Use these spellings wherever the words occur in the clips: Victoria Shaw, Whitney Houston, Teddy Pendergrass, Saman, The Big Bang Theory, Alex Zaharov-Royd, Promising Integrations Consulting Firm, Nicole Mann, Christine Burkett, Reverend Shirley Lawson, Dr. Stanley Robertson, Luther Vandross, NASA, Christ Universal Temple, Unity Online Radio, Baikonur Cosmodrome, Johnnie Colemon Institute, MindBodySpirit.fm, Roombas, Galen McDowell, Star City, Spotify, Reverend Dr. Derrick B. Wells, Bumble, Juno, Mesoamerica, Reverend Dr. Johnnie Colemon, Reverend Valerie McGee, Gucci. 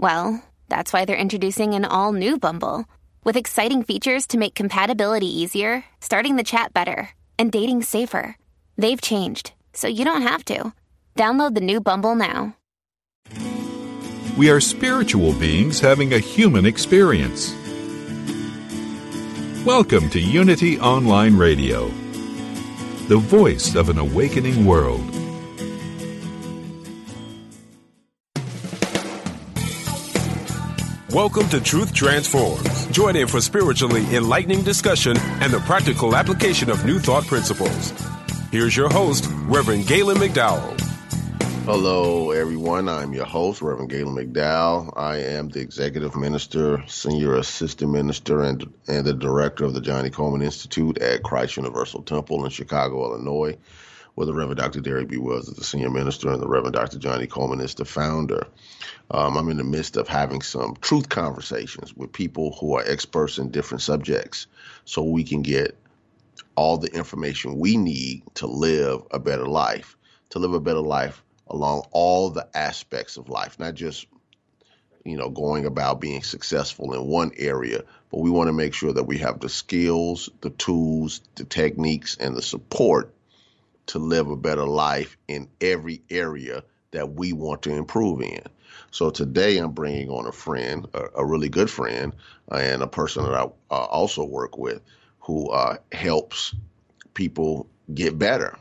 Well, that's why they're introducing an all-new Bumble, with exciting features to make compatibility easier, starting the chat better, and dating safer. They've changed, so you don't have to. Download the new Bumble now. We are spiritual beings having a human experience. Welcome to Unity Online Radio, the voice of an awakening world. Welcome to Truth Transforms. Join in for spiritually enlightening discussion and the practical application of new thought principles. Here's your host, Reverend Galen McDowell. Hello, everyone. I'm your host, Reverend Galen McDowell. I am the Executive Minister, Senior Assistant Minister, and the Director of the Johnnie Colemon Institute at Christ Universal Temple in Chicago, Illinois, where the Reverend Dr. Derrick B. Wells is the Senior Minister and the Reverend Dr. Johnnie Colemon is the founder. I'm in the midst of having some truth conversations with people who are experts in different subjects so we can get all the information we need to live a better life, along all the aspects of life, not just, going about being successful in one area, but we want to make sure that we have the skills, the tools, the techniques, and the support to live a better life in every area that we want to improve in. So today I'm bringing on a friend, a really good friend, and a person that I also work with who helps people get better.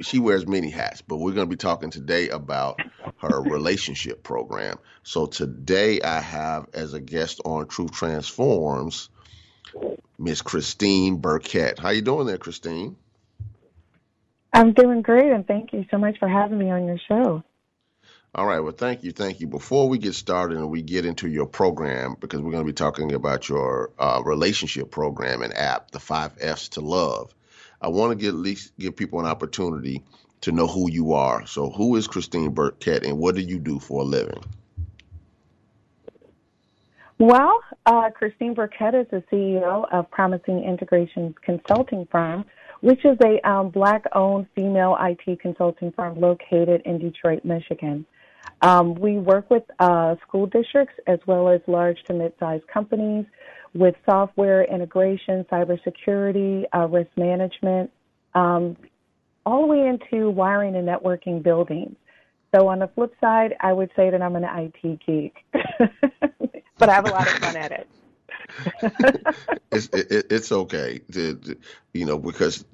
She wears many hats, but we're going to be talking today about her relationship program. So today I have as a guest on Truth Transforms, Miss Christine Burkett. How you doing there, Christine? I'm doing great, and thank you so much for having me on your show. All right. Well, thank you. Thank you. Before we get started and we get into your program, because we're going to be talking about your relationship program and app, the 5 F's to Love, I want to give people an opportunity to know who you are. So who is Christine Burkett, and what do you do for a living? Well, Christine Burkett is the CEO of Promising Integrations Consulting Firm, which is a Black-owned female IT consulting firm located in Detroit, Michigan. We work with school districts as well as large to mid-sized companies with software integration, cybersecurity, risk management, all the way into wiring and networking buildings. So on the flip side, I would say that I'm an IT geek, but I have a lot of fun at it. It's okay, because,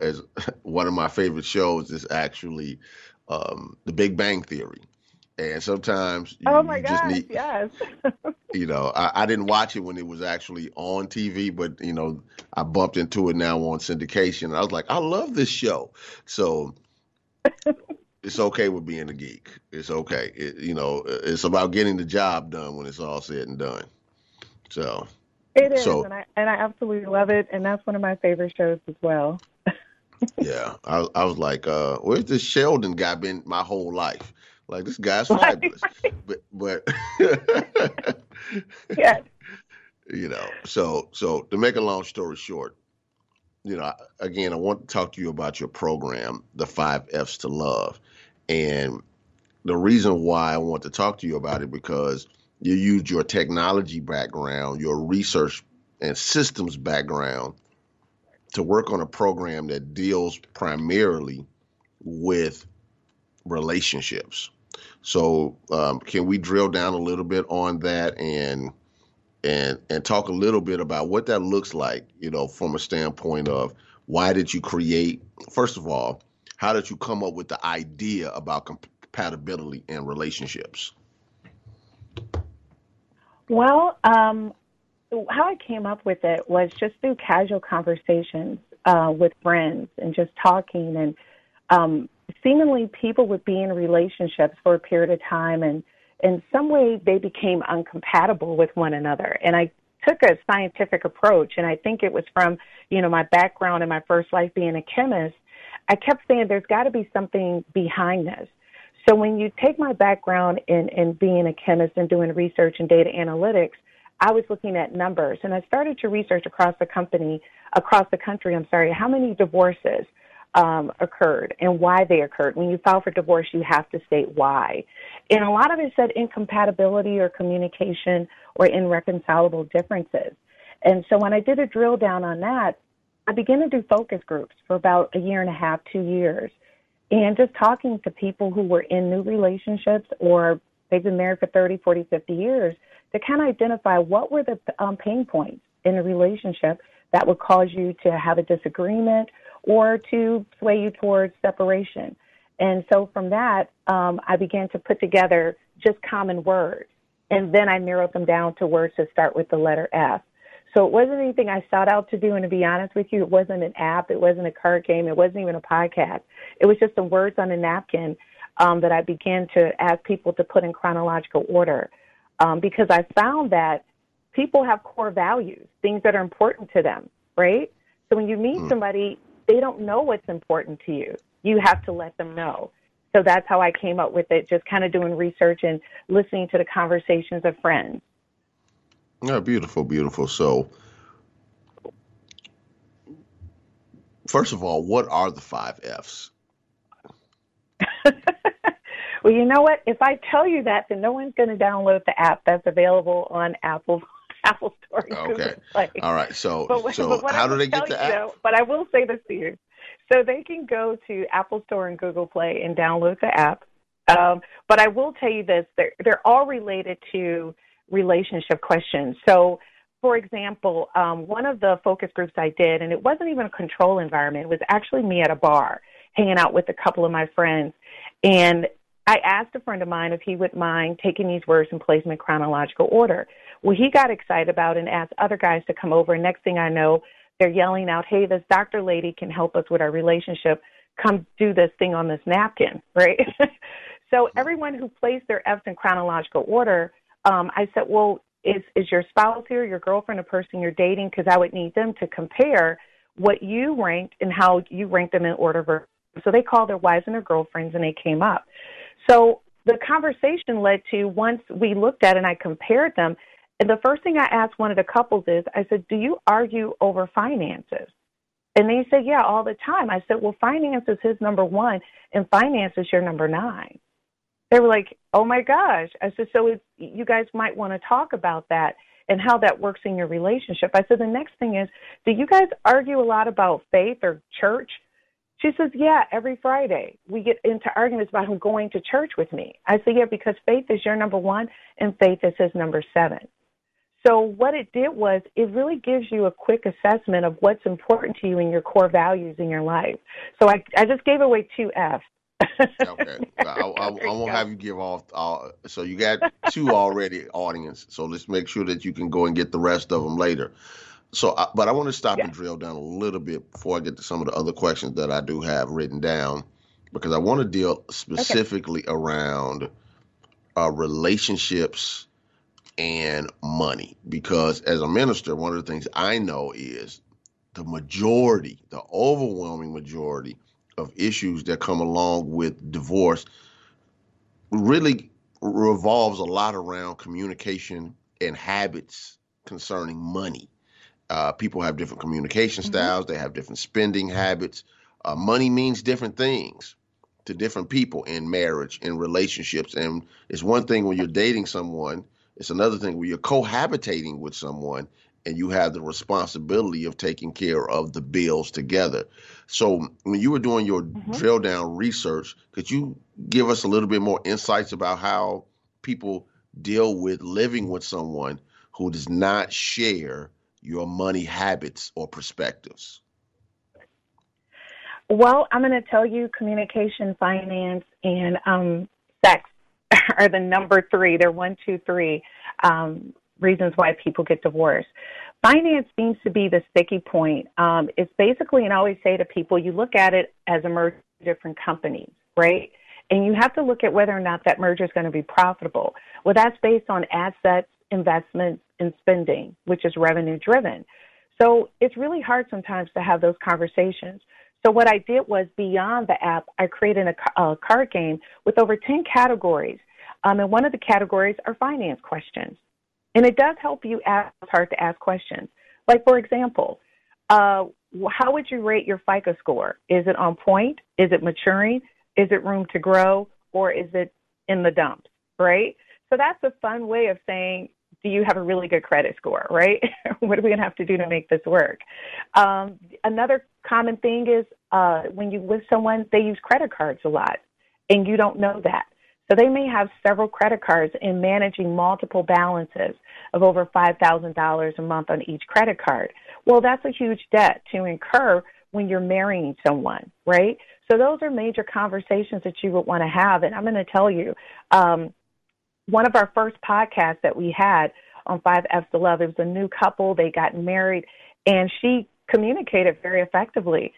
as one of my favorite shows is actually The Big Bang Theory. And sometimes yes. I didn't watch it when it was actually on TV, but, I bumped into it now on syndication. And I was like, I love this show. So it's okay with being a geek. It's okay. It's about getting the job done when it's all said and done. So it is. So, and I absolutely love it. And that's one of my favorite shows as well. Yeah. I was like, where's this Sheldon guy been my whole life? Like, this guy's fabulous, but yeah. So to make a long story short, again, I want to talk to you about your program, the 5 F's to Love. And the reason why I want to talk to you about it, because you used your technology background, your research and systems background to work on a program that deals primarily with relationships. So can we drill down a little bit on that and talk a little bit about what that looks like, you know, from a standpoint of why did you create, first of all, how did you come up with the idea about compatibility and relationships? Well, how I came up with it was just through casual conversations with friends and just talking, and seemingly people would be in relationships for a period of time, and in some way they became incompatible with one another. And I took a scientific approach, and I think it was from, you know, my background in my first life being a chemist. I kept saying there's got to be something behind this. So when you take my background in being a chemist and doing research and data analytics, I was looking at numbers, and I started to research across the country, how many divorces occurred and why they occurred. When you file for divorce, you have to state why. And a lot of it said incompatibility or communication or irreconcilable differences. And so when I did a drill down on that, I began to do focus groups for about a year and a half, 2 years, and just talking to people who were in new relationships or they've been married for 30, 40, 50 years to kind of identify what were the pain points in a relationship that would cause you to have a disagreement or to sway you towards separation. And so from that, I began to put together just common words, and then I narrowed them down to words that start with the letter F. So it wasn't anything I sought out to do, and to be honest with you, it wasn't an app, it wasn't a card game, it wasn't even a podcast. It was just some words on a napkin that I began to ask people to put in chronological order, because I found that people have core values, things that are important to them, right? So when you meet somebody, they don't know what's important to you. You have to let them know. So that's how I came up with it, just kind of doing research and listening to the conversations of friends. Yeah, beautiful, beautiful. So, first of all, what are the 5 F's? Well, you know what? If I tell you that, then no one's going to download the app that's available on Apple Store. Okay. All right. So how do they get the app? Though, but I will say this to you. So they can go to Apple Store and Google Play and download the app. But I will tell you this. They're all related to relationship questions. So, for example, one of the focus groups I did, and it wasn't even a control environment, it was actually me at a bar hanging out with a couple of my friends. And I asked a friend of mine if he would mind taking these words and placing them in chronological order. Well, he got excited about it and asked other guys to come over. And next thing I know, they're yelling out, hey, this doctor lady can help us with our relationship. Come do this thing on this napkin, right? So everyone who placed their F's in chronological order, I said, well, is your spouse here, your girlfriend, the person you're dating? Because I would need them to compare what you ranked and how you ranked them in order. So they called their wives and their girlfriends, and they came up. So the conversation led to, once we looked at it and I compared them, and the first thing I asked one of the couples is, I said, do you argue over finances? And they said, yeah, all the time. I said, well, finance is his number one, and finance is your number 9. They were like, oh, my gosh. I said, so you guys might want to talk about that and how that works in your relationship. I said, the next thing is, do you guys argue a lot about faith or church? She says, yeah, every Friday we get into arguments about him going to church with me. I said, yeah, because faith is your number 1 and faith is his number 7. So what it did was it really gives you a quick assessment of what's important to you and your core values in your life. So I just gave away 2 F's. Okay. I won't have you give off. So you got 2 already, audience. So let's make sure that you can go and get the rest of them later. So, but I want to stop and drill down a little bit before I get to some of the other questions that I do have written down, because I want to deal specifically around relationships and money. Because as a minister, one of the things I know is the majority, the overwhelming majority of issues that come along with divorce really revolves a lot around communication and habits concerning money. People have different communication styles. They have different spending habits. Money means different things to different people in marriage, in relationships. And it's one thing when you're dating someone. It's another thing when you're cohabitating with someone and you have the responsibility of taking care of the bills together. So when you were doing your drill down research, could you give us a little bit more insights about how people deal with living with someone who does not share your money habits or perspectives? Well, I'm going to tell you communication, finance, and sex are the number three. They're 1, 2, 3 reasons why people get divorced. Finance seems to be the sticky point. It's basically, and I always say to people, you look at it as a merger of different companies, right? And you have to look at whether or not that merger is going to be profitable. Well, that's based on assets, investments, and spending, which is revenue driven. So it's really hard sometimes to have those conversations. So what I did was, beyond the app, I created a card game with over 10 categories. And one of the categories are finance questions. And it does help you ask hard-to-ask questions. Like, for example, how would you rate your FICO score? Is it on point? Is it maturing? Is it room to grow? Or is it in the dumps, right? So that's a fun way of saying, do you have a really good credit score, right? What are we going to have to do to make this work? Another common thing is when you're with someone, they use credit cards a lot, and you don't know that. So they may have several credit cards and managing multiple balances of over $5,000 a month on each credit card. Well, that's a huge debt to incur when you're marrying someone, right? So those are major conversations that you would want to have. And I'm going to tell you, one of our first podcasts that we had on 5 F's to Love, it was a new couple. They got married, and she communicated very effectively.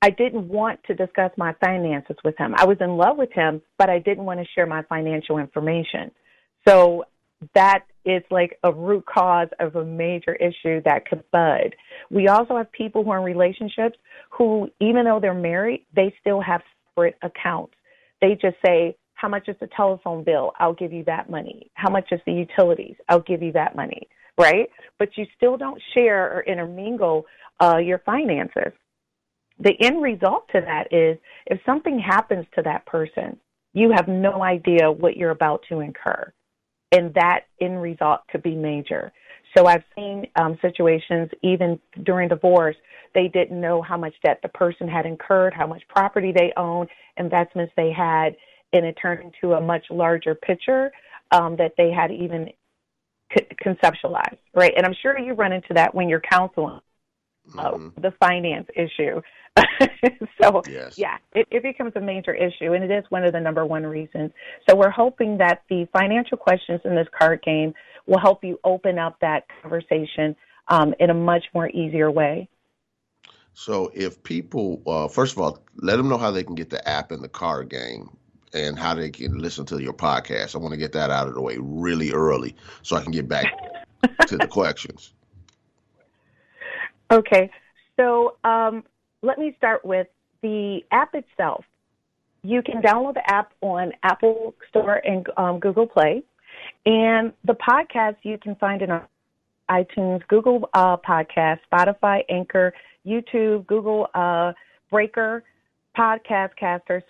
I didn't want to discuss my finances with him. I was in love with him, but I didn't want to share my financial information. So that is like a root cause of a major issue that could bud. We also have people who are in relationships who, even though they're married, they still have separate accounts. They just say, how much is the telephone bill? I'll give you that money. How much is the utilities? I'll give you that money, right? But you still don't share or intermingle your finances. The end result to that is, if something happens to that person, you have no idea what you're about to incur. And that end result could be major. So I've seen situations, even during divorce, they didn't know how much debt the person had incurred, how much property they owned, investments they had, and it turned into a much larger picture that they had even conceptualized, right? And I'm sure you run into that when you're counseling the finance issue. So, yes. it becomes a major issue, and it is one of the number one reasons. So we're hoping that the financial questions in this card game will help you open up that conversation in a much more easier way. So if people, first of all, let them know how they can get the app and the card game, and how they can listen to your podcast. I want to get that out of the way really early so I can get back to the questions. Okay. So let me start with the app itself. You can download the app on Apple Store and Google Play. And the podcast, you can find it on iTunes, Google Podcasts, Spotify, Anchor, YouTube, Google Breaker, Podcast Caster,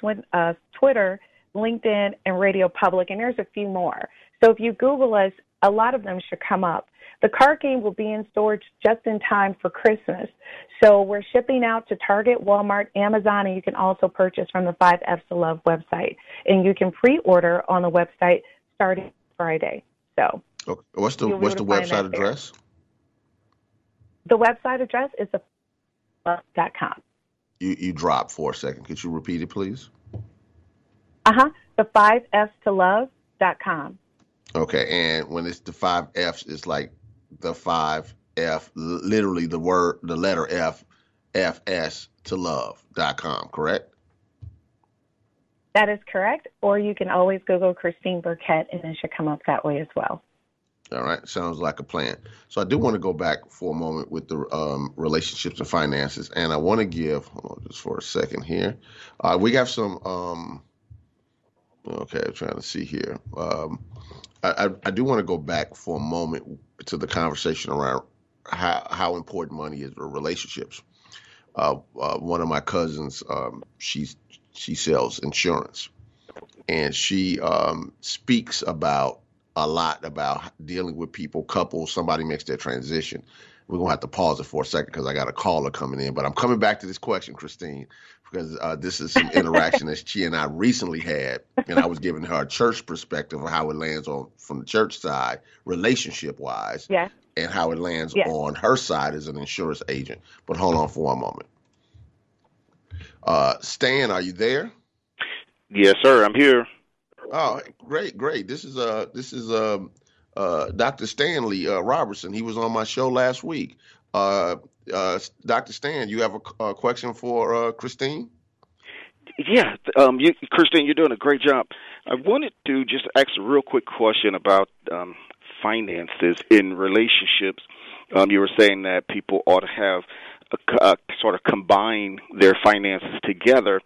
Twitter, LinkedIn, and Radio Public, and there's a few more. So if you Google us, a lot of them should come up. The card game will be in storage just in time for Christmas. So we're shipping out to Target, Walmart, Amazon, and you can also purchase from the 5 F's to Love website. And you can pre-order on the website starting Friday. So okay. What's the website address? The website address is the5fslove.com. You dropped for a second. Could you repeat it, please? The 5fstolove.com. Okay, and when it's the 5 F's, it's like the 5 F, literally the word, the letter F, fstolove.com, correct? That is correct. Or you can always Google Christine Burkett, and it should come up that way as well. All right. Sounds like a plan. So I do want to go back for a moment with the relationships and finances. And I want to give, hold on just for a second here. We got some, okay, I'm trying to see here. I do want to go back for a moment to the conversation around how important money is for relationships. One of my cousins, she sells insurance, and she speaks about a lot about dealing with people, couples, somebody makes their transition. We're going to have to pause it for a second because I got a caller coming in. But I'm coming back to this question, Christine, because this is some interaction that she and I recently had. And I was giving her a church perspective of how it lands on from the church side, relationship-wise, yeah, and how it lands on her side as an insurance agent. But hold on for one moment. Stan, are you there? Yes, sir. I'm here. Oh, great, great. This is Dr. Stanley Robertson. He was on my show last week. Dr. Stan, you have a question for Christine? Yeah, Christine, you're doing a great job. I wanted to just ask a real quick question about finances in relationships. You were saying that people ought to have sort of combine their finances together.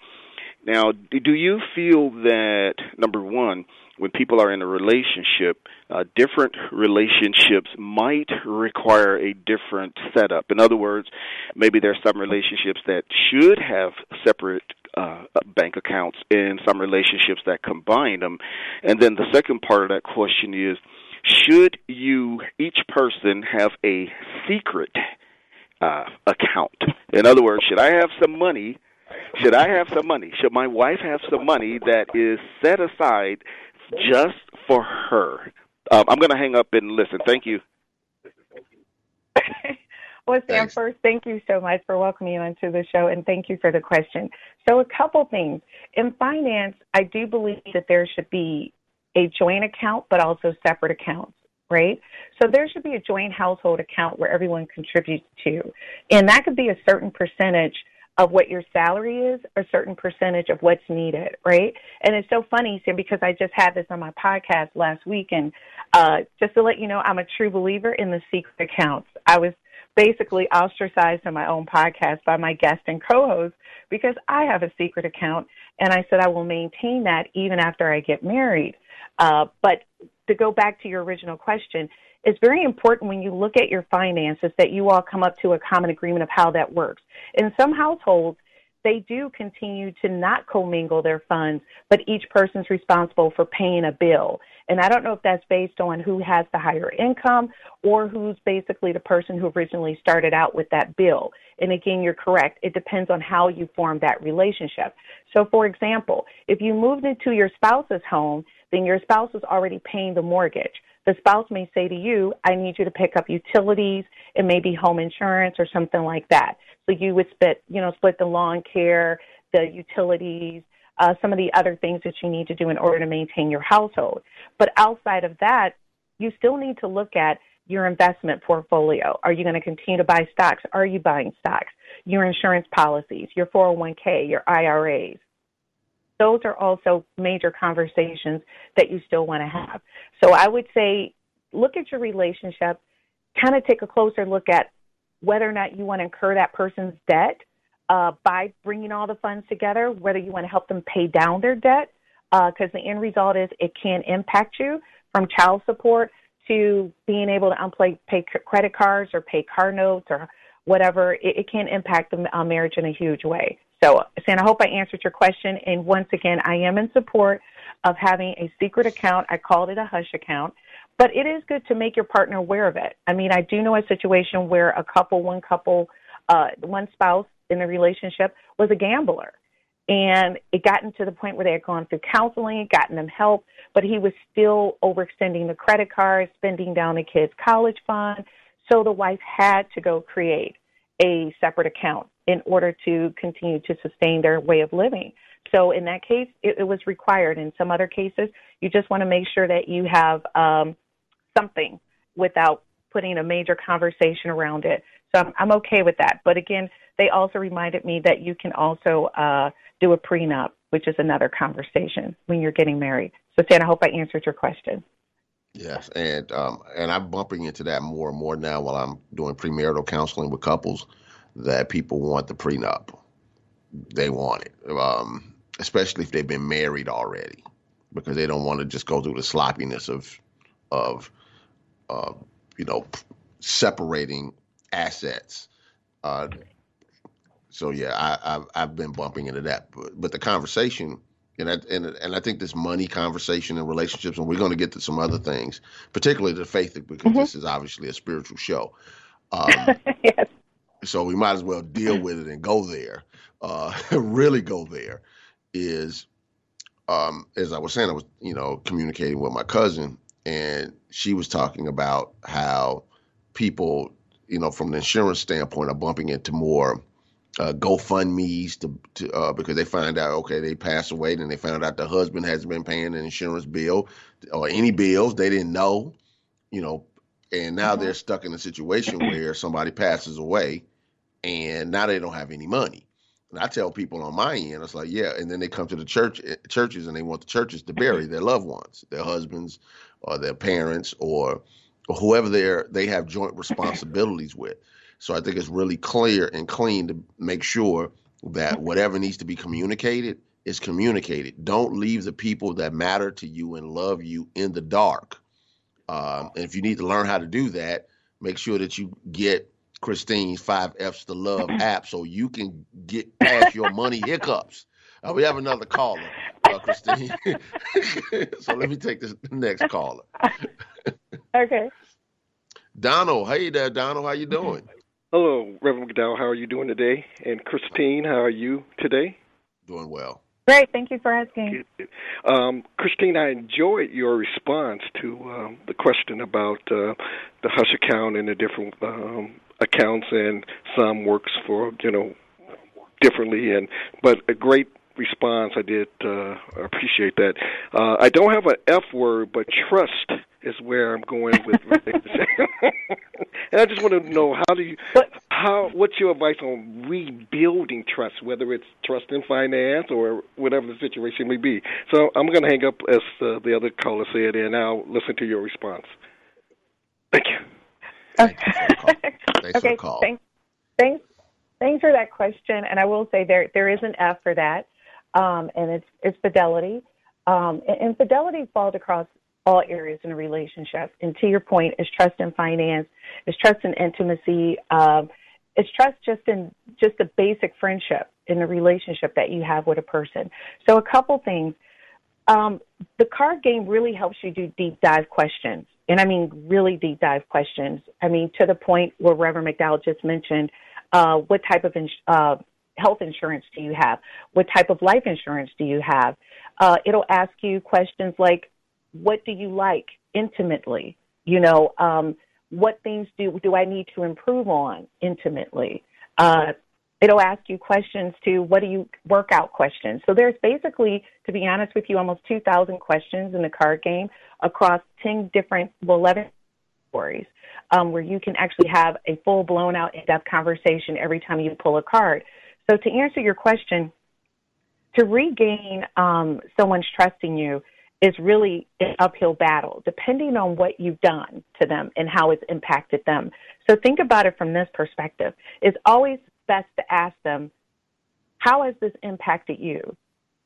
Now, do you feel that, number one, when people are in a relationship, different relationships might require a different setup? In other words, maybe there are some relationships that should have separate bank accounts and some relationships that combine them. And then the second part of that question is, should each person have a secret account? In other words, should I have some money? Should I have some money? Should my wife have some money that is set aside just for her? I'm going to hang up and listen. Thank you. Well, Sam, thanks. First, thank you so much for welcoming onto the show, and thank you for the question. So a couple things. In finance, I do believe that there should be a joint account but also separate accounts, right? So there should be a joint household account where everyone contributes to, and that could be a certain percentage of what your salary is, a certain percentage of what's needed, right? And it's so funny, Sam, because I just had this on my podcast last week, and just to let you know, I'm a true believer in the secret accounts. I was basically ostracized on my own podcast by my guest and co-host because I have a secret account, and I said I will maintain that even after I get married. But to go back to your original question, it's very important when you look at your finances that you all come up to a common agreement of how that works. In some households, they do continue to not commingle their funds, but each person's responsible for paying a bill. And I don't know if that's based on who has the higher income or who's basically the person who originally started out with that bill. And again, you're correct. It depends on how you form that relationship. So, for example, if you moved into your spouse's home, then your spouse is already paying the mortgage. The spouse may say to you, I need you to pick up utilities and maybe home insurance or something like that. So you would split the lawn care, the utilities, some of the other things that you need to do in order to maintain your household. But outside of that, you still need to look at your investment portfolio. Are you going to continue to buy stocks? Are you buying stocks? Your insurance policies, your 401k, your IRAs. Those are also major conversations that you still want to have. So I would say look at your relationship, kind of take a closer look at whether or not you want to incur that person's debt by bringing all the funds together, whether you want to help them pay down their debt, because the end result is it can impact you from child support to being able to pay credit cards or pay car notes or whatever. It can impact the marriage in a huge way. So, Sam, I hope I answered your question. And once again, I am in support of having a secret account. I called it a hush account. But it is good to make your partner aware of it. I mean, I do know a situation where one spouse in the relationship was a gambler. And it gotten to the point where they had gone through counseling, gotten them help, but he was still overextending the credit card, spending down the kids' college fund. So the wife had to go create a separate account in order to continue to sustain their way of living. So in that case, it was required. In some other cases, you just want to make sure that you have something without putting a major conversation around it. So I'm okay with that. But again, they also reminded me that you can also do a prenup, which is another conversation when you're getting married. So, Stan, I hope I answered your question. Yes, and I'm bumping into that more and more now while I'm doing premarital counseling with couples, that people want the prenup. They want it, especially if they've been married already, because they don't want to just go through the sloppiness of separating assets. So, I've been bumping into that. But the conversation And I think this money conversation and relationships, and we're going to get to some other things, particularly the faith, because this is obviously a spiritual show. Yes. So we might as well deal with it and go there. Really go there is, as I was saying, I was, communicating with my cousin, and she was talking about how people, from the insurance standpoint, are bumping into more GoFundMe's to because they find out, okay, they pass away, then they found out the husband hasn't been paying the insurance bill or any bills. They didn't know, and now they're stuck in a situation where somebody passes away and now they don't have any money. And I tell people on my end, it's like, yeah. And then they come to the churches and they want the churches to bury their loved ones, their husbands or their parents or whoever they have joint responsibilities with. So I think it's really clear and clean to make sure that whatever needs to be communicated is communicated. Don't leave the people that matter to you and love you in the dark. And if you need to learn how to do that, make sure that you get Christine's 5 F's to Love app so you can get past your money hiccups. We have another caller, Christine. So let me take this next caller. Okay. Donald. Hey there, Donald. How you doing? Hello, Reverend McDowell. How are you doing today? And Christine, how are you today? Doing well. Great. Thank you for asking. Christine, I enjoyed your response to the question about the Hush account and the different accounts, and some works for, differently. But a great response. I did appreciate that. I don't have an F word, but trust is where I'm going with things. And I just want to know, what's your advice on rebuilding trust, whether it's trust in finance or whatever the situation may be? So I'm going to hang up, as the other caller said, and I'll listen to your response. Thank you. Thanks for the call. Thanks for that question. And I will say there is an F for that, and it's fidelity. And fidelity falls across all areas in a relationship. And to your point, it's trust in finance, it's trust in intimacy, it's trust just in the basic friendship in the relationship that you have with a person. So a couple things. The card game really helps you do deep dive questions. And I mean really deep dive questions. I mean, to the point where Reverend McDowell just mentioned, what type of health insurance do you have? What type of life insurance do you have? It'll ask you questions like, what do you like intimately? What things do I need to improve on intimately? It'll ask you questions to workout questions. So there's basically, to be honest with you, almost 2,000 questions in the card game across 11 categories, where you can actually have a full blown out in-depth conversation every time you pull a card. So to answer your question, to regain someone's trust in you is really an uphill battle, depending on what you've done to them and how it's impacted them. So think about it from this perspective. It's always best to ask them, how has this impacted you?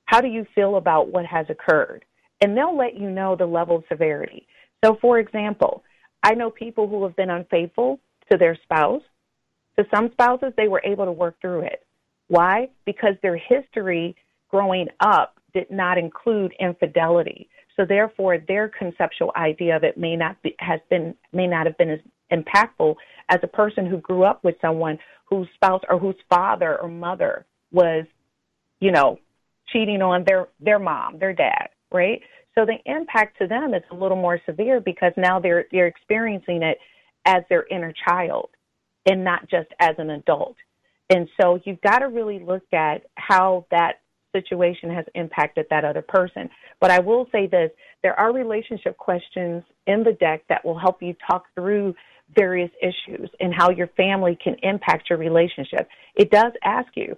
How do you feel about what has occurred? And they'll let you know the level of severity. So, for example, I know people who have been unfaithful to their spouse. To some spouses, they were able to work through it. Why? Because their history growing up did not include infidelity, so therefore their conceptual idea of it may not have been as impactful as a person who grew up with someone whose spouse or whose father or mother was, cheating on their mom, their dad, right? So the impact to them is a little more severe because now they're experiencing it as their inner child and not just as an adult. And so you've got to really look at how that situation has impacted that other person. But I will say this, there are relationship questions in the deck that will help you talk through various issues and how your family can impact your relationship. It does ask you,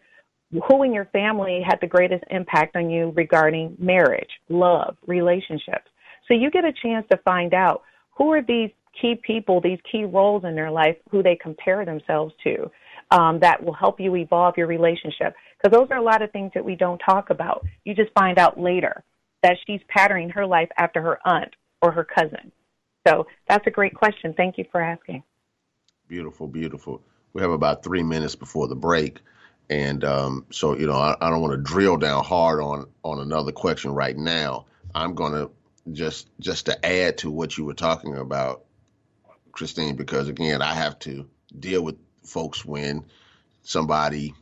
who in your family had the greatest impact on you regarding marriage, love, relationships? So you get a chance to find out who are these key people, these key roles in their life, who they compare themselves to. That will help you evolve your relationship. Because those are a lot of things that we don't talk about. You just find out later that she's patterning her life after her aunt or her cousin. So that's a great question. Thank you for asking. Beautiful, beautiful. We have about 3 minutes before the break. And so, you know, I don't want to drill down hard on another question right now. I'm going to just to add to what you were talking about, Christine, because, again, I have to deal with folks when somebody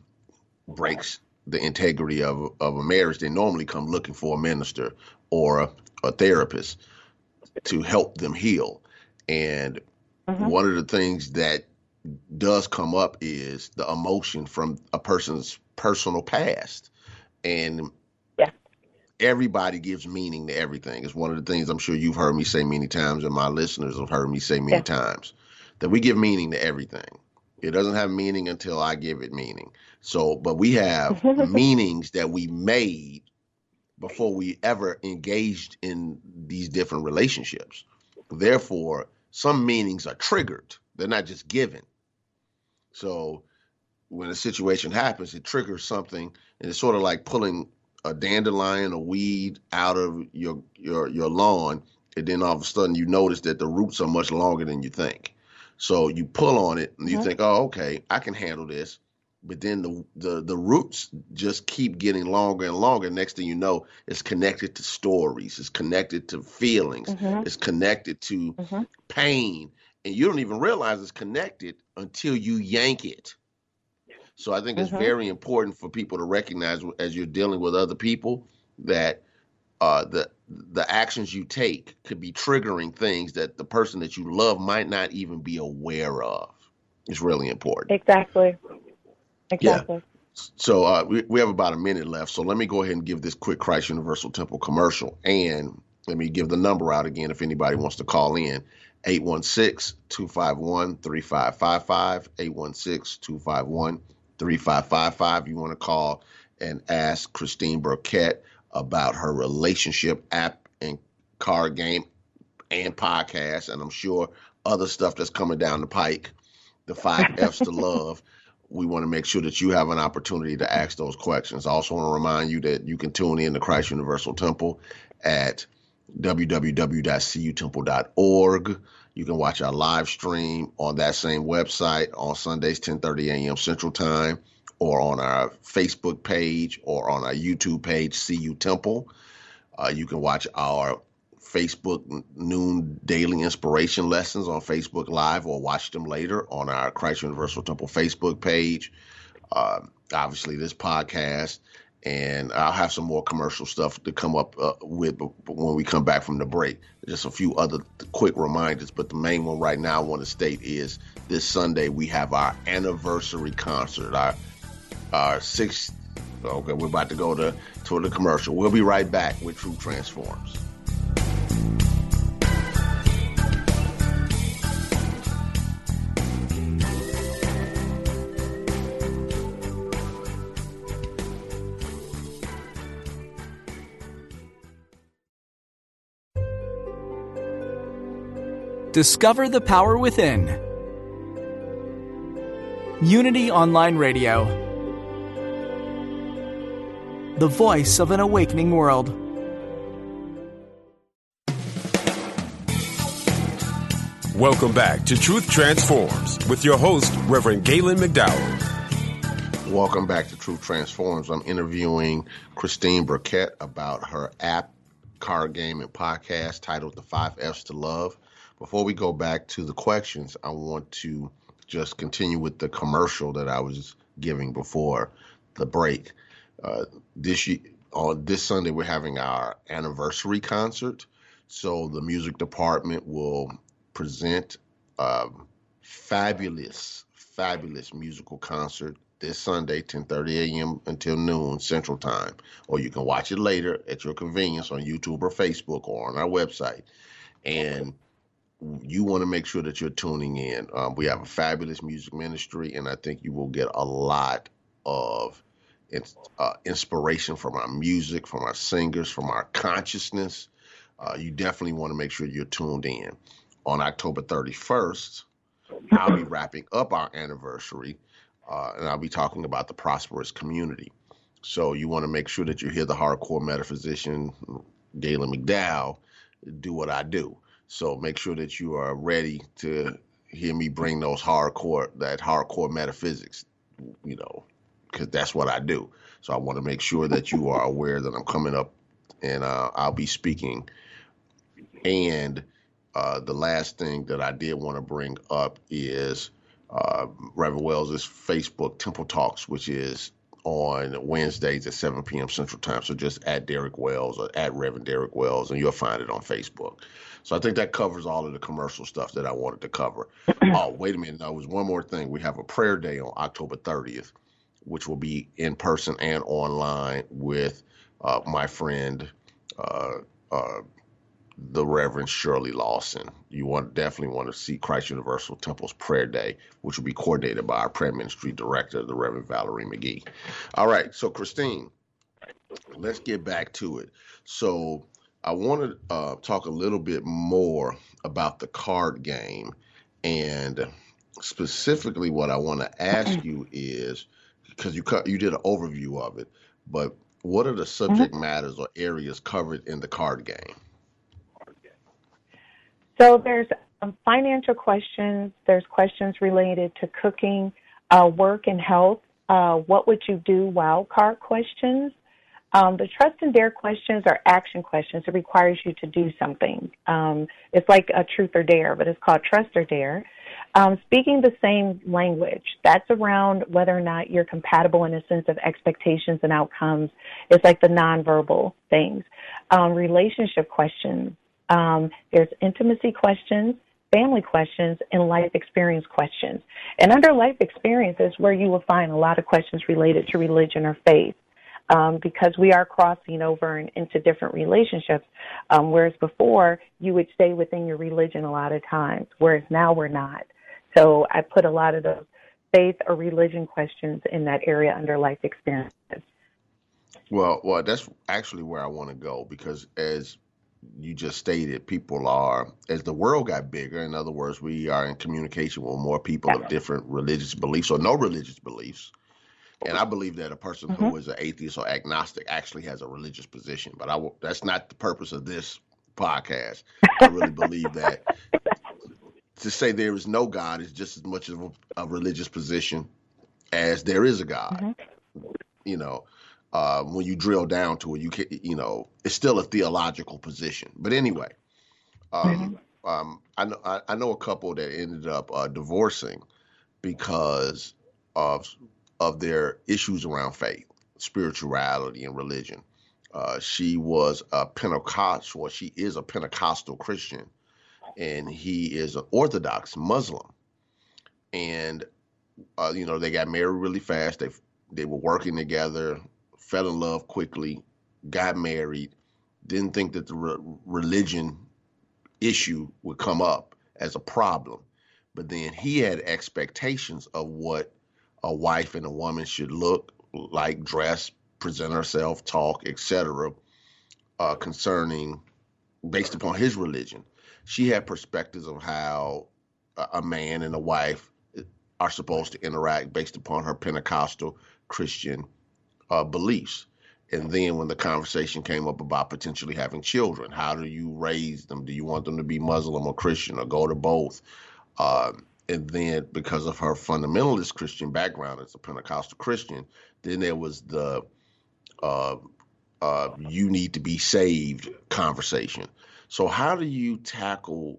breaks the integrity of a marriage. They normally come looking for a minister or a therapist to help them heal. And one of the things that does come up is the emotion from a person's personal past. And everybody gives meaning to everything. It's one of the things I'm sure you've heard me say many times, and my listeners have heard me say many times, that we give meaning to everything. It doesn't have meaning until I give it meaning. So, but we have meanings that we made before we ever engaged in these different relationships. Therefore, some meanings are triggered. They're not just given. So when a situation happens, it triggers something, and it's sort of like pulling a dandelion, a weed out of your lawn, and then all of a sudden you notice that the roots are much longer than you think. So you pull on it and you think, oh, okay, I can handle this. But then the roots just keep getting longer and longer. Next thing you know, it's connected to stories. It's connected to feelings. It's connected to pain. And you don't even realize it's connected until you yank it. So I think it's very important for people to recognize as you're dealing with other people that the actions you take could be triggering things that the person that you love might not even be aware of. It's really important. Exactly. Yeah. So we have about a minute left. So let me go ahead and give this quick Christ Universal Temple commercial. And let me give the number out again if anybody wants to call in. 816-251-3555, 816-251-3555. You want to call and ask Christine Burkett about her relationship app and card game and podcast, and I'm sure other stuff that's coming down the pike, the 5 F's to Love. We want to make sure that you have an opportunity to ask those questions. I also want to remind you that you can tune in to Christ Universal Temple at www.cutemple.org. You can watch our live stream on that same website on Sundays, 10:30 a.m. Central Time, or on our Facebook page or on our YouTube page, CU Temple. You can watch our Facebook noon daily inspiration lessons on Facebook Live, or watch them later on our Christ Universal Temple Facebook page. Obviously, this podcast, and I'll have some more commercial stuff to come up with when we come back from the break. Just a few other quick reminders, but the main one right now I want to state is this Sunday we have our anniversary concert, our sixth. Okay, we're about to go to the commercial. We'll be right back with True Transforms. Discover the power within. Unity Online Radio, the voice of an awakening world. Welcome back to Truth Transforms with your host, Reverend Galen McDowell. Welcome back to Truth Transforms. I'm interviewing Christine Burkett about her app, card game, and podcast titled The 5 F's to Love. Before we go back to the questions, I want to just continue with the commercial that I was giving before the break. This Sunday, we're having our anniversary concert. So the music department will present a fabulous musical concert this Sunday, 10:30 a.m. until noon Central Time. Or you can watch it later at your convenience on YouTube or Facebook or on our website. And you want to make sure that you're tuning in. We have a fabulous music ministry, and I think you will get a lot of inspiration from our music, from our singers, from our consciousness. You definitely want to make sure you're tuned in. On October 31st, I'll be wrapping up our anniversary, and I'll be talking about the prosperous community. So you want to make sure that you hear the hardcore metaphysician, Galen McDowell, do what I do. So make sure that you are ready to hear me bring that hardcore metaphysics, you know, because that's what I do. So I want to make sure that you are aware that I'm coming up and I'll be speaking. And the last thing that I did want to bring up is Reverend Wells' Facebook Temple Talks, which is on Wednesdays at 7 p.m. Central Time. So just at Derrick Wells or at Reverend Derrick Wells, and you'll find it on Facebook. So I think that covers all of the commercial stuff that I wanted to cover. Oh, wait a minute. There was one more thing. We have a prayer day on October 30th, which will be in person and online with my friend, the Reverend Shirley Lawson. You definitely want to see Christ Universal Temple's prayer day, which will be coordinated by our prayer ministry director, the Reverend Valerie McGee. All right. So Christine, let's get back to it. So I want to talk a little bit more about the card game, and specifically what I want to ask you is, because you did an overview of it, but what are the subject matters or areas covered in the card game? So there's financial questions. There's questions related to cooking, work and health. What would you do? Wild card questions. The trust and dare questions are action questions. It requires you to do something. It's like a truth or dare, but it's called trust or dare. Speaking the same language, that's around whether or not you're compatible in a sense of expectations and outcomes. It's like the nonverbal things. Relationship questions. There's intimacy questions, family questions, and life experience questions. And under life experiences, where you will find a lot of questions related to religion or faith, because we are crossing over into different relationships, whereas before you would stay within your religion a lot of times, whereas now we're not. So I put a lot of those faith or religion questions in that area under life experiences. Well, that's actually where I want to go, because as you just stated, people are, as the world got bigger, in other words, we are in communication with more people of different religious beliefs or no religious beliefs. And I believe that a person who is an atheist or agnostic actually has a religious position, but that's not the purpose of this podcast. I really believe that to say there is no God is just as much of a religious position as there is a God, you know. When you drill down to it, it's still a theological position. But anyway, I know a couple that ended up divorcing because of their issues around faith, spirituality, and religion. She was a Pentecostal, or she is a Pentecostal Christian, and he is an Orthodox Muslim. And they got married really fast. They were working together. Fell in love quickly, got married, didn't think that the religion issue would come up as a problem. But then he had expectations of what a wife and a woman should look like, dress, present herself, talk, etc., based upon his religion. She had perspectives of how a man and a wife are supposed to interact based upon her Pentecostal Christian beliefs. And then when the conversation came up about potentially having children, how do you raise them? Do you want them to be Muslim or Christian, or go to both? And then because of her fundamentalist Christian background as a Pentecostal Christian, then there was the you need to be saved conversation. So how do you tackle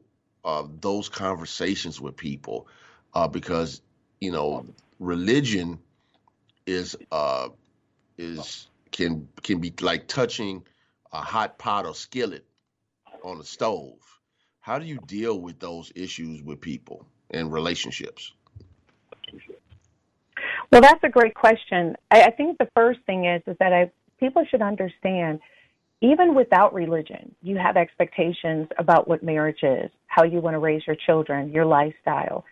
those conversations with people? Because, religion can be like touching a hot pot or skillet on a stove. How do you deal with those issues with people and relationships? Well, that's a great question. I think the first thing is that people should understand, even without religion, you have expectations about what marriage is, how you want to raise your children, your lifestyle.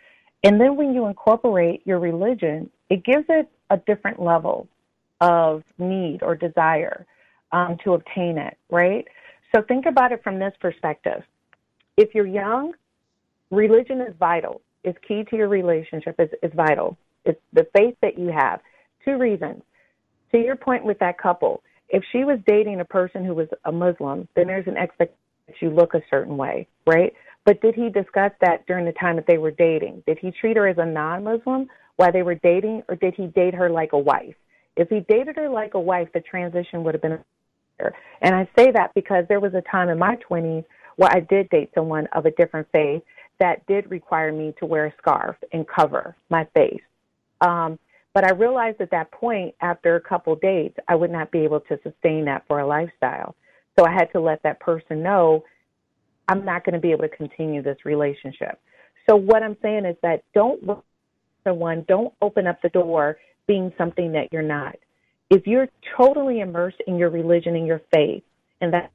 And then when you incorporate your religion, it gives it a different level of need or desire to obtain it, right? So think about it from this perspective. If you're young, religion is vital. It's key to your relationship. It's vital. It's the faith that you have. Two reasons. To your point with that couple, if she was dating a person who was a Muslim, then there's an expectation that you look a certain way, right? But did he discuss that during the time that they were dating? Did he treat her as a non-Muslim while they were dating, or did he date her like a wife? If he dated her like a wife, the transition would have been easier. And I say that because there was a time in my 20s where I did date someone of a different faith that did require me to wear a scarf and cover my face. But I realized at that point, after a couple dates, I would not be able to sustain that for a lifestyle. So I had to let that person know I'm not going to be able to continue this relationship. So what I'm saying is that don't open up the door being something that you're not. If you're totally immersed in your religion and your faith, and that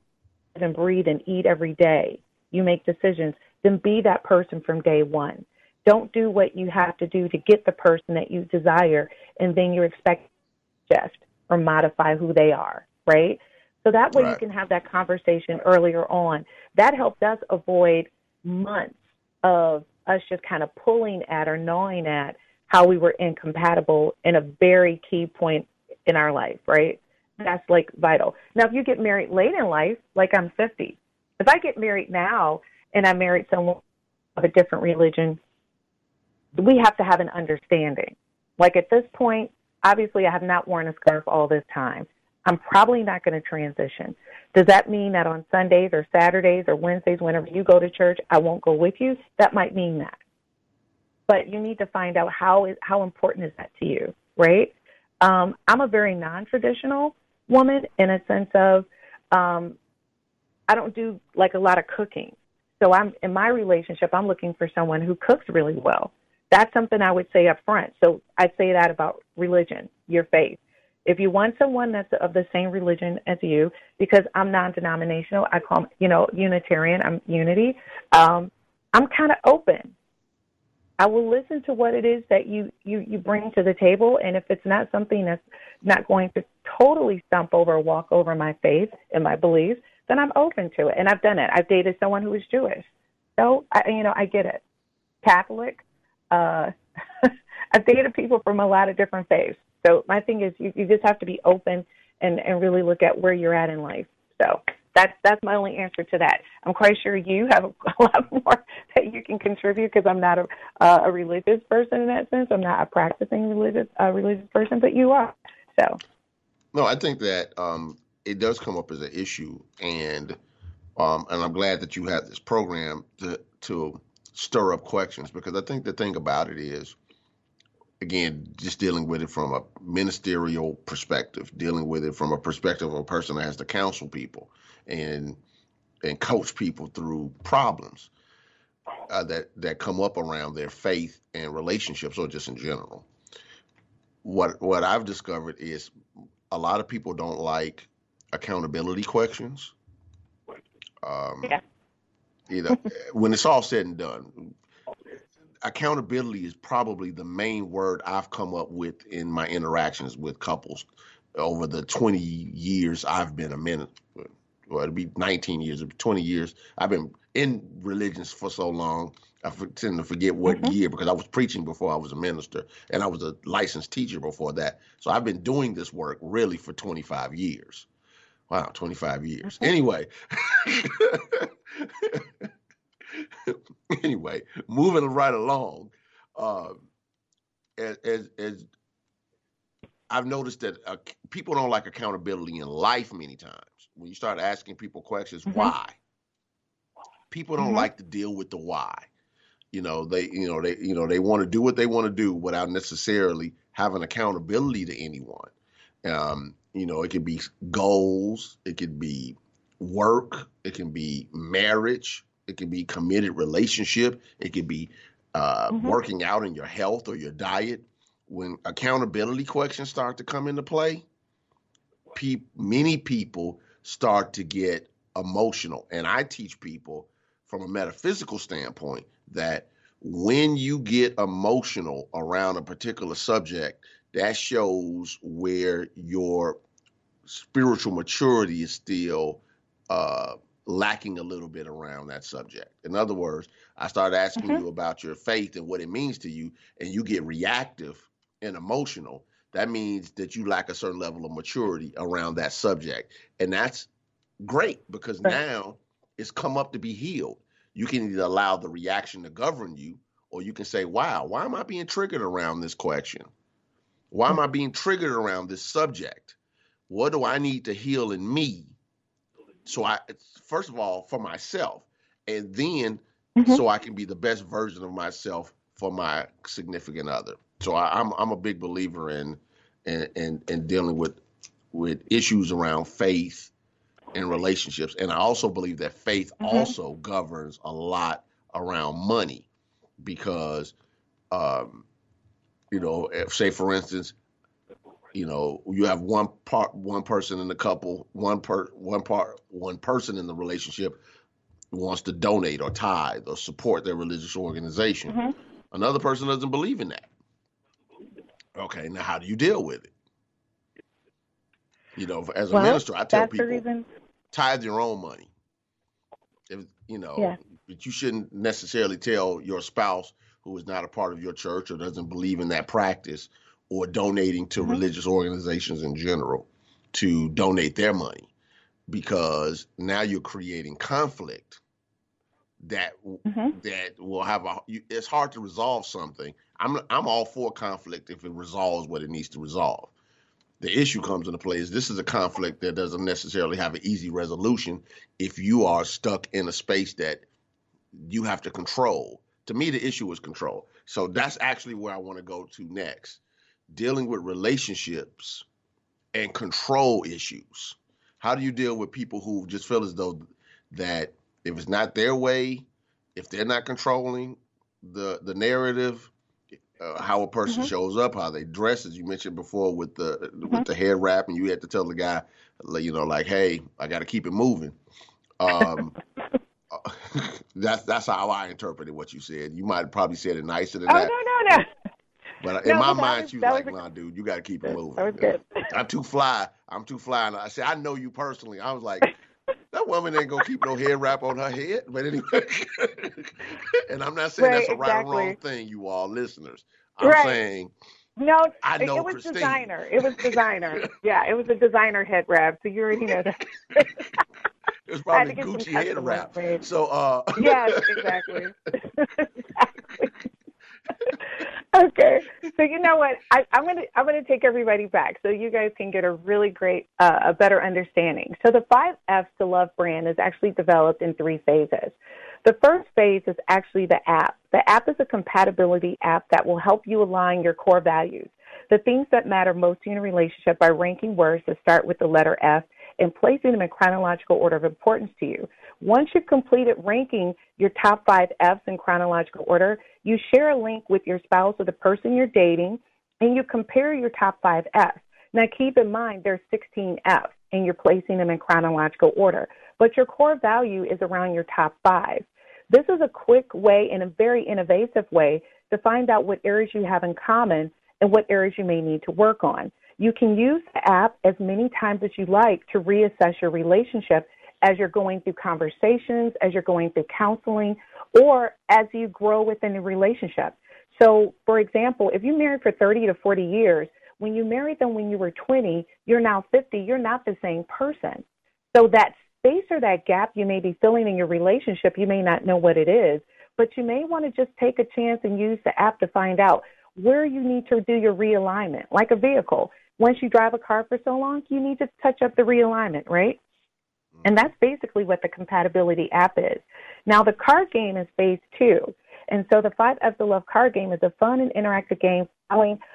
and breathe and eat every day, you make decisions, then be that person from day one. Don't do what you have to do to get the person that you desire, and then you're expected to shift or modify who they are, right? So that way you can have that conversation earlier on. That helped us avoid months of us just kind of pulling at or gnawing at how we were incompatible in a very key point in our life, right? That's like vital. Now, if you get married late in life, like I'm 50, if I get married now and I married someone of a different religion, we have to have an understanding. Like at this point, obviously I have not worn a scarf all this time. I'm probably not going to transition. Does that mean that on Sundays or Saturdays or Wednesdays, whenever you go to church, I won't go with you? That might mean that. But you need to find out how important is that to you, right? I'm a very non-traditional woman in a sense of I don't do like a lot of cooking. So I'm in my relationship, I'm looking for someone who cooks really well. That's something I would say up front. So I say that about religion, your faith. If you want someone that's of the same religion as you, because I'm non-denominational, I call, Unitarian, I'm unity. I'm kind of open. I will listen to what it is that you bring to the table, and if it's not something that's not going to totally stump over or walk over my faith and my beliefs, then I'm open to it, and I've done it. I've dated someone who was Jewish, so I get it. Catholic, I've dated people from a lot of different faiths. So my thing is, you just have to be open and really look at where you're at in life. So that's my only answer to that. I'm quite sure you have a lot more that you can contribute because I'm not a religious person in that sense. I'm not a practicing religious person, but you are. So, no, I think that it does come up as an issue, and I'm glad that you have this program to stir up questions, because I think the thing about it is, again, just dealing with it from a ministerial perspective, dealing with it from a perspective of a person that has to counsel people and coach people through problems that come up around their faith and relationships, or just in general. What I've discovered is a lot of people don't like accountability questions. When it's all said and done, accountability is probably the main word I've come up with in my interactions with couples over the 20 years I've been a minister. Well, it'll be 19 years, it'll be 20 years. I've been in religions for so long, I tend to forget what year, because I was preaching before I was a minister, and I was a licensed teacher before that. So I've been doing this work really for 25 years. Wow, 25 years. Anyway, moving right along, as I've noticed that people don't like accountability in life many times. When you start asking people questions, why? People don't like to deal with the why. They want to do what they want to do without necessarily having accountability to anyone. It could be goals, it could be work, it can be marriage. It can be committed relationship. It could be working out in your health or your diet. When accountability questions start to come into play, many people start to get emotional. And I teach people from a metaphysical standpoint that when you get emotional around a particular subject, that shows where your spiritual maturity is still lacking a little bit around that subject. In other words, I start asking you about your faith and what it means to you, and you get reactive and emotional. That means that you lack a certain level of maturity around that subject. And that's great, because now it's come up to be healed. You can either allow the reaction to govern you, or you can say, wow, why am I being triggered around this question? Why am I being triggered around this subject? What do I need to heal in me? So I, first of all, for myself, and then so I can be the best version of myself for my significant other. So I'm a big believer in dealing with issues around faith and relationships. And I also believe that faith also governs a lot around money because, you know, say for instance, you know, you have one person in the couple, one person in the relationship wants to donate or tithe or support their religious organization. Another person doesn't believe in that. Okay, now how do you deal with it? You know, as a minister, I tell people, tithe your own money. If, you know, but you shouldn't necessarily tell your spouse who is not a part of your church or doesn't believe in that practice or donating to religious organizations in general to donate their money, because now you're creating conflict that that will have a, it's hard to resolve something. I'm all for conflict if it resolves what it needs to resolve. The issue comes into play is this is a conflict that doesn't necessarily have an easy resolution if you are stuck in a space that you have to control. To me, the issue is control. So that's actually where I want to go to next, dealing with relationships and control issues. How do you deal with people who just feel as though that if it's not their way, if they're not controlling the narrative, how a person shows up, how they dress, as you mentioned before with the hair wrap, and you had to tell the guy, you know, like, hey, I got to keep it moving. That's how I interpreted what you said. You might have probably said it nicer than that. Oh, no, no, no. But in my mind, you like, nah, dude, you got to keep it moving. That was good. I'm too fly. And I said, I know you personally. I was like, that woman ain't going to keep no hair wrap on her head. But anyway, and I'm not saying that's a right or wrong thing, you all listeners. I'm saying, no, I know it was Christine. Designer. It was designer. Yeah, it was a designer head wrap. So you already know that. It was probably Gucci head wrap. Made. So, yes, exactly. Okay, so you know what? I'm gonna take everybody back so you guys can get a really great, a better understanding. So the 5 F's to Love brand is actually developed in 3 phases. The first phase is actually the app. The app is a compatibility app that will help you align your core values, the things that matter most in a relationship, by ranking words that start with the letter F and placing them in chronological order of importance to you. Once you've completed ranking your top 5 F's in chronological order, you share a link with your spouse or the person you're dating, and you compare your top 5 F's. Now, keep in mind, there's 16 F's, and you're placing them in chronological order. But your core value is around your top 5. This is a quick way and a very innovative way to find out what areas you have in common and what areas you may need to work on. You can use the app as many times as you like to reassess your relationship as you're going through conversations, as you're going through counseling, or as you grow within the relationship. So, for example, if you married for 30 to 40 years, when you married them when you were 20, you're now 50, you're not the same person. So that space or that gap you may be filling in your relationship, you may not know what it is, but you may want to just take a chance and use the app to find out where you need to do your realignment, like a vehicle. Once you drive a car for so long, you need to touch up the realignment, right? And that's basically what the compatibility app is. Now, the card game is phase 2. And so the 5 F's to Love card game is a fun and interactive game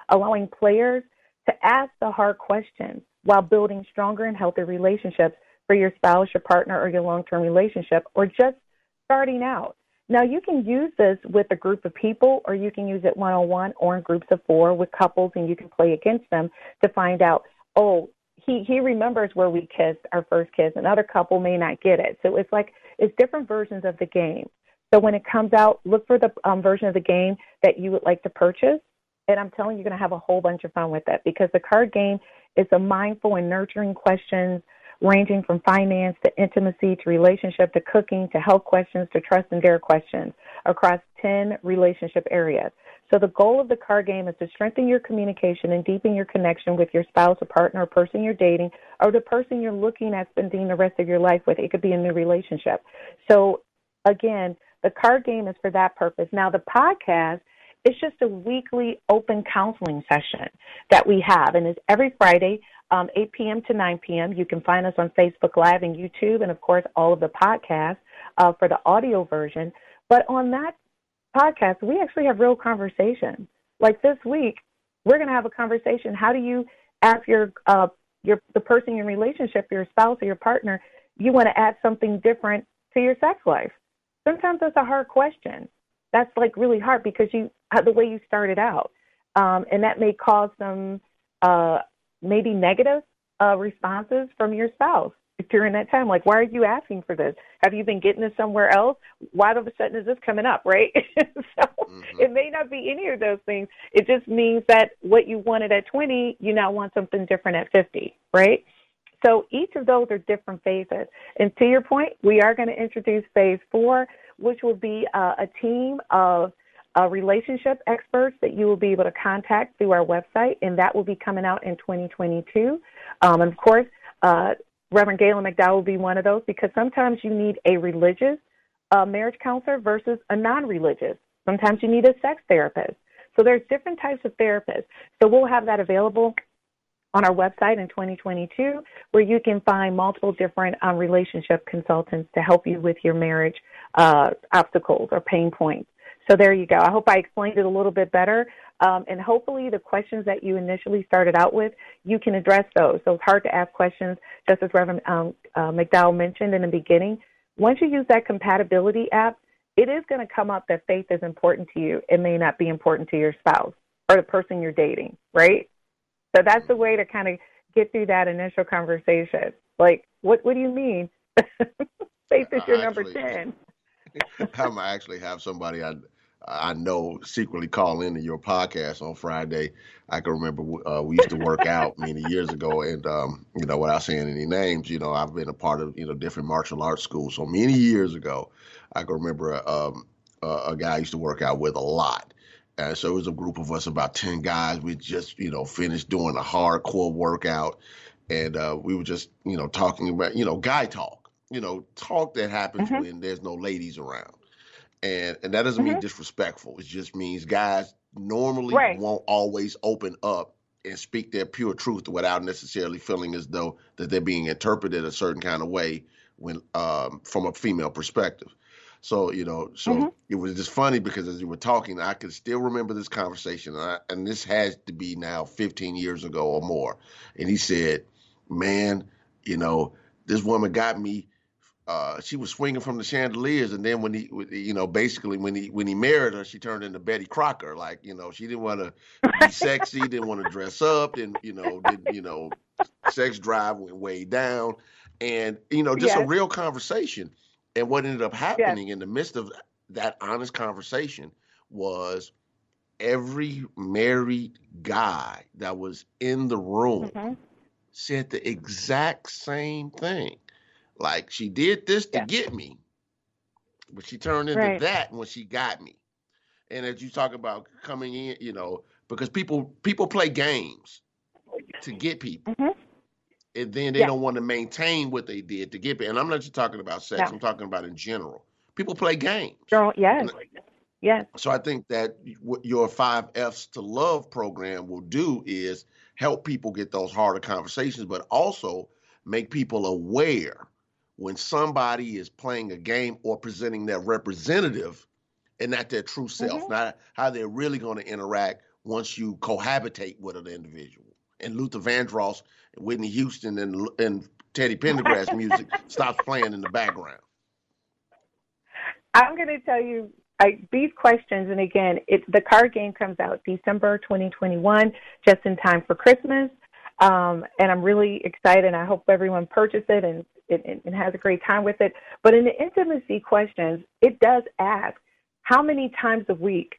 allowing players to ask the hard questions while building stronger and healthy relationships for your spouse, your partner, or your long-term relationship, or just starting out. Now, you can use this with a group of people, or you can use it one-on-one or in groups of 4 with couples, and you can play against them to find out, oh, he remembers where we kissed, our first kiss. Another couple may not get it. So it's like it's different versions of the game. So when it comes out, look for the version of the game that you would like to purchase. And I'm telling you, you're going to have a whole bunch of fun with that, because the card game is a mindful and nurturing questions ranging from finance to intimacy to relationship to cooking to health questions to trust and dare questions across 10 relationship areas. So the goal of the card game is to strengthen your communication and deepen your connection with your spouse or partner or person you're dating or the person you're looking at spending the rest of your life with. It could be a new relationship. So, again, the card game is for that purpose. Now, the podcast It's just a weekly open counseling session that we have, and it's every Friday, 8 p.m. to 9 p.m. You can find us on Facebook Live and YouTube, and, of course, all of the podcasts for the audio version. But on that podcast, we actually have real conversations. Like this week, we're going to have a conversation. How do you ask the person in your relationship, your spouse or your partner, you want to add something different to your sex life? Sometimes that's a hard question. That's, like, really hard because the way you started out, and that may cause some maybe negative responses from your spouse during that time. Like, why are you asking for this? Have you been getting this somewhere else? Why all of a sudden is this coming up, right? It may not be any of those things. It just means that what you wanted at 20, you now want something different at 50, right? So each of those are different phases. And to your point, we are going to introduce phase 4, which will be a team of relationship experts that you will be able to contact through our website, and that will be coming out in 2022. And of course, Reverend Galen McDowell will be one of those, because sometimes you need a religious marriage counselor versus a non-religious. Sometimes you need a sex therapist. So there's different types of therapists. So we'll have that available on our website in 2022, where you can find multiple different relationship consultants to help you with your marriage obstacles or pain points. So there you go. I hope I explained it a little bit better. And hopefully the questions that you initially started out with, you can address those. So it's hard to ask questions, just as Reverend McDowell mentioned in the beginning. Once you use that compatibility app, it is going to come up that faith is important to you. It may not be important to your spouse or the person you're dating, right? So that's the way to kind of get through that initial conversation. Like, what do you mean? Faith is your number 10. I actually have somebody I know secretly call into your podcast on Friday. I can remember we used to work out many years ago, and without saying any names, I've been a part of different martial arts schools. So many years ago, I can remember a guy I used to work out with a lot. And so it was a group of us, about 10 guys. We just finished doing a hardcore workout, and we were just talking about guy talk. Talk that happens when there's no ladies around. And that doesn't mean disrespectful. It just means guys normally won't always open up and speak their pure truth without necessarily feeling as though that they're being interpreted a certain kind of way when from a female perspective. So, it was just funny because as you were talking, I could still remember this conversation. And this has to be now 15 years ago or more. And he said, man, this woman got me. She was swinging from the chandeliers, and then when he married her, she turned into Betty Crocker. Like, she didn't want to be sexy, didn't want to dress up, and sex drive went way down, and just a real conversation. And what ended up happening in the midst of that honest conversation was every married guy that was in the room said the exact same thing. Like, she did this to get me, but she turned into that when she got me. And as you talk about coming in, because people play games to get people. And then they don't want to maintain what they did to get people. And I'm not just talking about sex. No. I'm talking about in general. People play games. Sure. Yes. Yes. So I think that what your 5 F's to Love program will do is help people get those harder conversations, but also make people aware when somebody is playing a game or presenting their representative and not their true self, not how they're really going to interact once you cohabitate with an individual. And Luther Vandross, Whitney Houston, and Teddy Pendergrass music stops playing in the background. I'm going to tell you these questions, and again, the card game comes out December 2021, just in time for Christmas. And I'm really excited. I hope everyone purchases it and has a great time with it. But in the intimacy questions, it does ask, how many times a week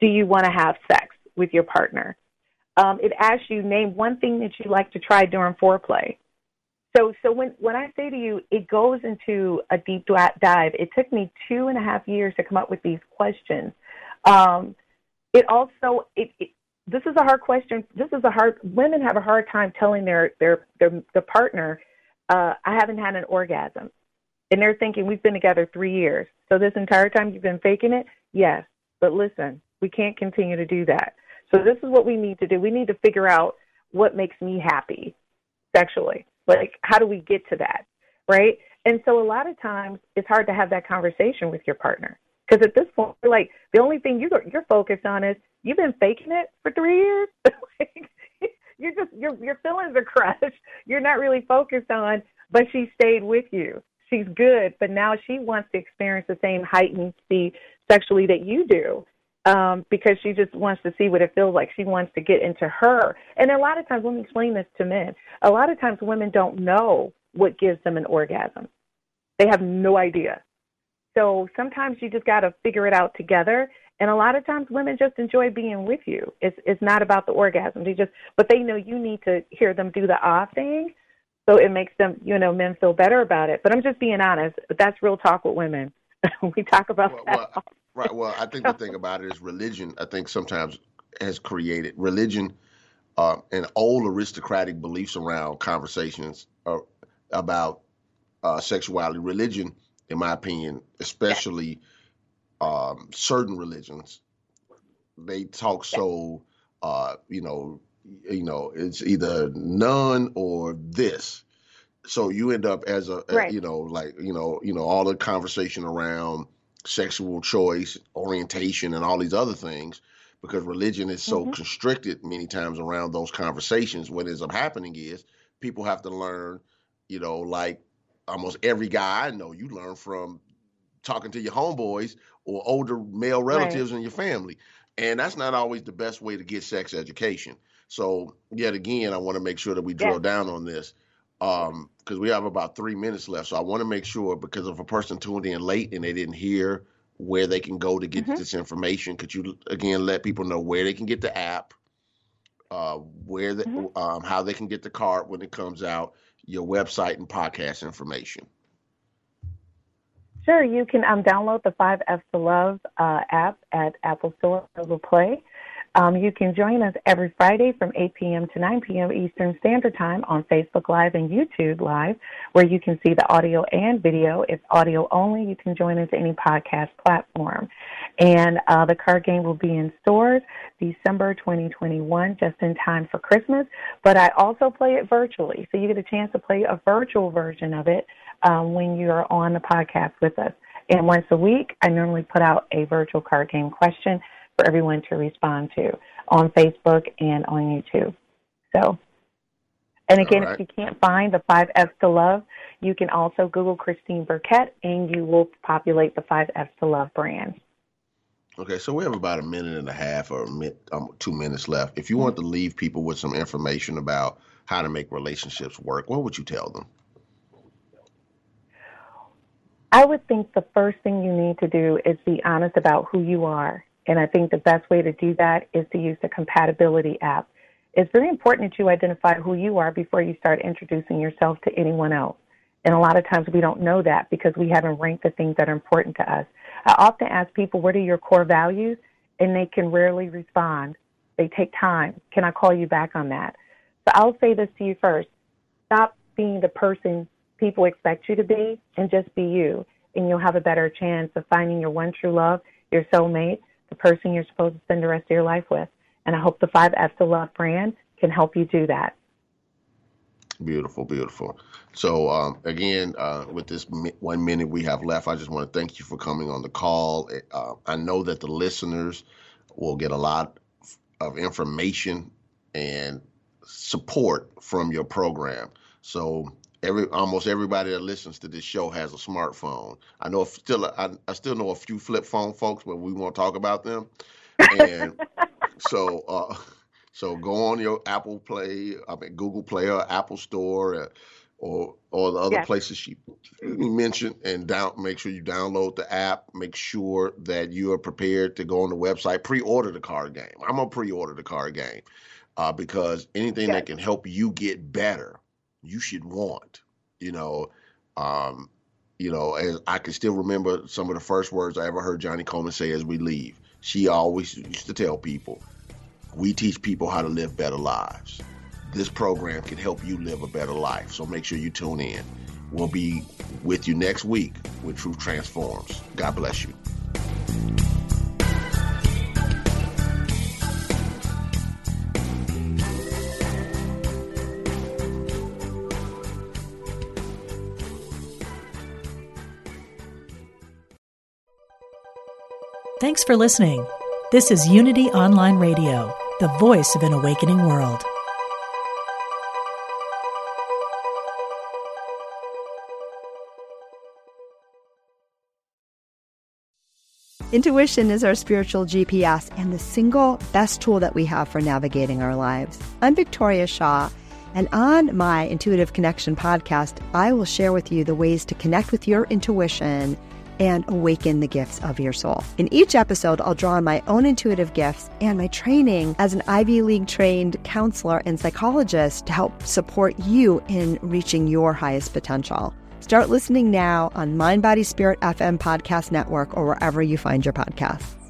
do you want to have sex with your partner? It asks you, name one thing that you like to try during foreplay. So when I say to you, it goes into a deep dive. It took me 2.5 years to come up with these questions. This is a hard question. Women have a hard time telling their partner, I haven't had an orgasm. And they're thinking, we've been together 3 years. So this entire time you've been faking it? Yes. But listen, We can't continue to do that. So this is what we need to do. We need to figure out what makes me happy sexually. Like, how do we get to that, right? And so a lot of times it's hard to have that conversation with your partner because at this point, like, the only thing you're focused on is you've been faking it for 3 years. Like, your feelings are crushed. You're not really focused on, but she stayed with you. She's good, but now she wants to experience the same heightened speed sexually that you do, because she just wants to see what it feels like. She wants to get into her. And a lot of times, let me explain this to men. A lot of times women don't know what gives them an orgasm. They have no idea. So sometimes you just got to figure it out together. And a lot of times women just enjoy being with you. It's not about the orgasm. But they know you need to hear them do the ah thing. So it makes them, men feel better about it. But I'm just being honest. But that's real talk with women. We talk about that. Right. Well, I think the thing about it is religion, I think, sometimes has created religion and old aristocratic beliefs around conversations about sexuality. Religion, in my opinion, especially certain religions, they talk so, it's either none or this. So you end up as all the conversation around sexual choice, orientation, and all these other things, because religion is so constricted many times around those conversations. What ends up happening is people have to learn, like almost every guy I know, you learn from talking to your homeboys or older male relatives in your family. And that's not always the best way to get sex education. So yet again, I want to make sure that we drill down on this because we have about 3 minutes left. So I want to make sure, because if a person tuned in late and they didn't hear where they can go to get this information, could you again let people know where they can get the app, how they can get the card when it comes out, your website and podcast information? Sure. You can download the 5 F's to Love app at Apple Store, Google Play. You can join us every Friday from 8 p.m. to 9 p.m. Eastern Standard Time on Facebook Live and YouTube Live, where you can see the audio and video. If audio only, you can join us any podcast platform. And the card game will be in stores December 2021, just in time for Christmas. But I also play it virtually, so you get a chance to play a virtual version of it when you're on the podcast with us. And once a week, I normally put out a virtual card game question for everyone to respond to on Facebook and on YouTube. So, and again, if you can't find the 5 F's to Love, you can also Google Christine Burkett and you will populate the 5 F's to Love brand. Okay, so we have about a minute and a half or 2 minutes left. If you want to leave people with some information about how to make relationships work, what would you tell them? I would think the first thing you need to do is be honest about who you are. And I think the best way to do that is to use the compatibility app. It's very important that you identify who you are before you start introducing yourself to anyone else. And a lot of times we don't know that because we haven't ranked the things that are important to us. I often ask people, what are your core values? And they can rarely respond. They take time. Can I call you back on that? So I'll say this to you first. Stop being the person people expect you to be and just be you. And you'll have a better chance of finding your one true love, your soulmate, the person you're supposed to spend the rest of your life with. And I hope the 5 F's to Love brand can help you do that. Beautiful, beautiful. So again, with this 1 minute we have left, I just want to thank you for coming on the call. I know that the listeners will get a lot of information and support from your program. So almost everybody that listens to this show has a smartphone. I know I still know a few flip phone folks, but we won't talk about them. And so go on your Google Play or Apple Store or the other places she mentioned, and make sure you download the app. Make sure that you are prepared to go on the website. Pre-order the card game. I'm gonna pre-order the card game because anything that can help you get better, you should want. As I can still remember some of the first words I ever heard Johnnie Colemon say as we leave. She always used to tell people, we teach people how to live better lives. This program can help you live a better life. So make sure you tune in. We'll be with you next week with Truth Transforms. God bless you. Thanks for listening. This is Unity Online Radio, the voice of an awakening world. Intuition is our spiritual GPS and the single best tool that we have for navigating our lives. I'm Victoria Shaw, and on my Intuitive Connection podcast, I will share with you the ways to connect with your intuition and awaken the gifts of your soul. In each episode, I'll draw on my own intuitive gifts and my training as an Ivy League-trained counselor and psychologist to help support you in reaching your highest potential. Start listening now on MindBodySpirit.fm Podcast Network or wherever you find your podcasts.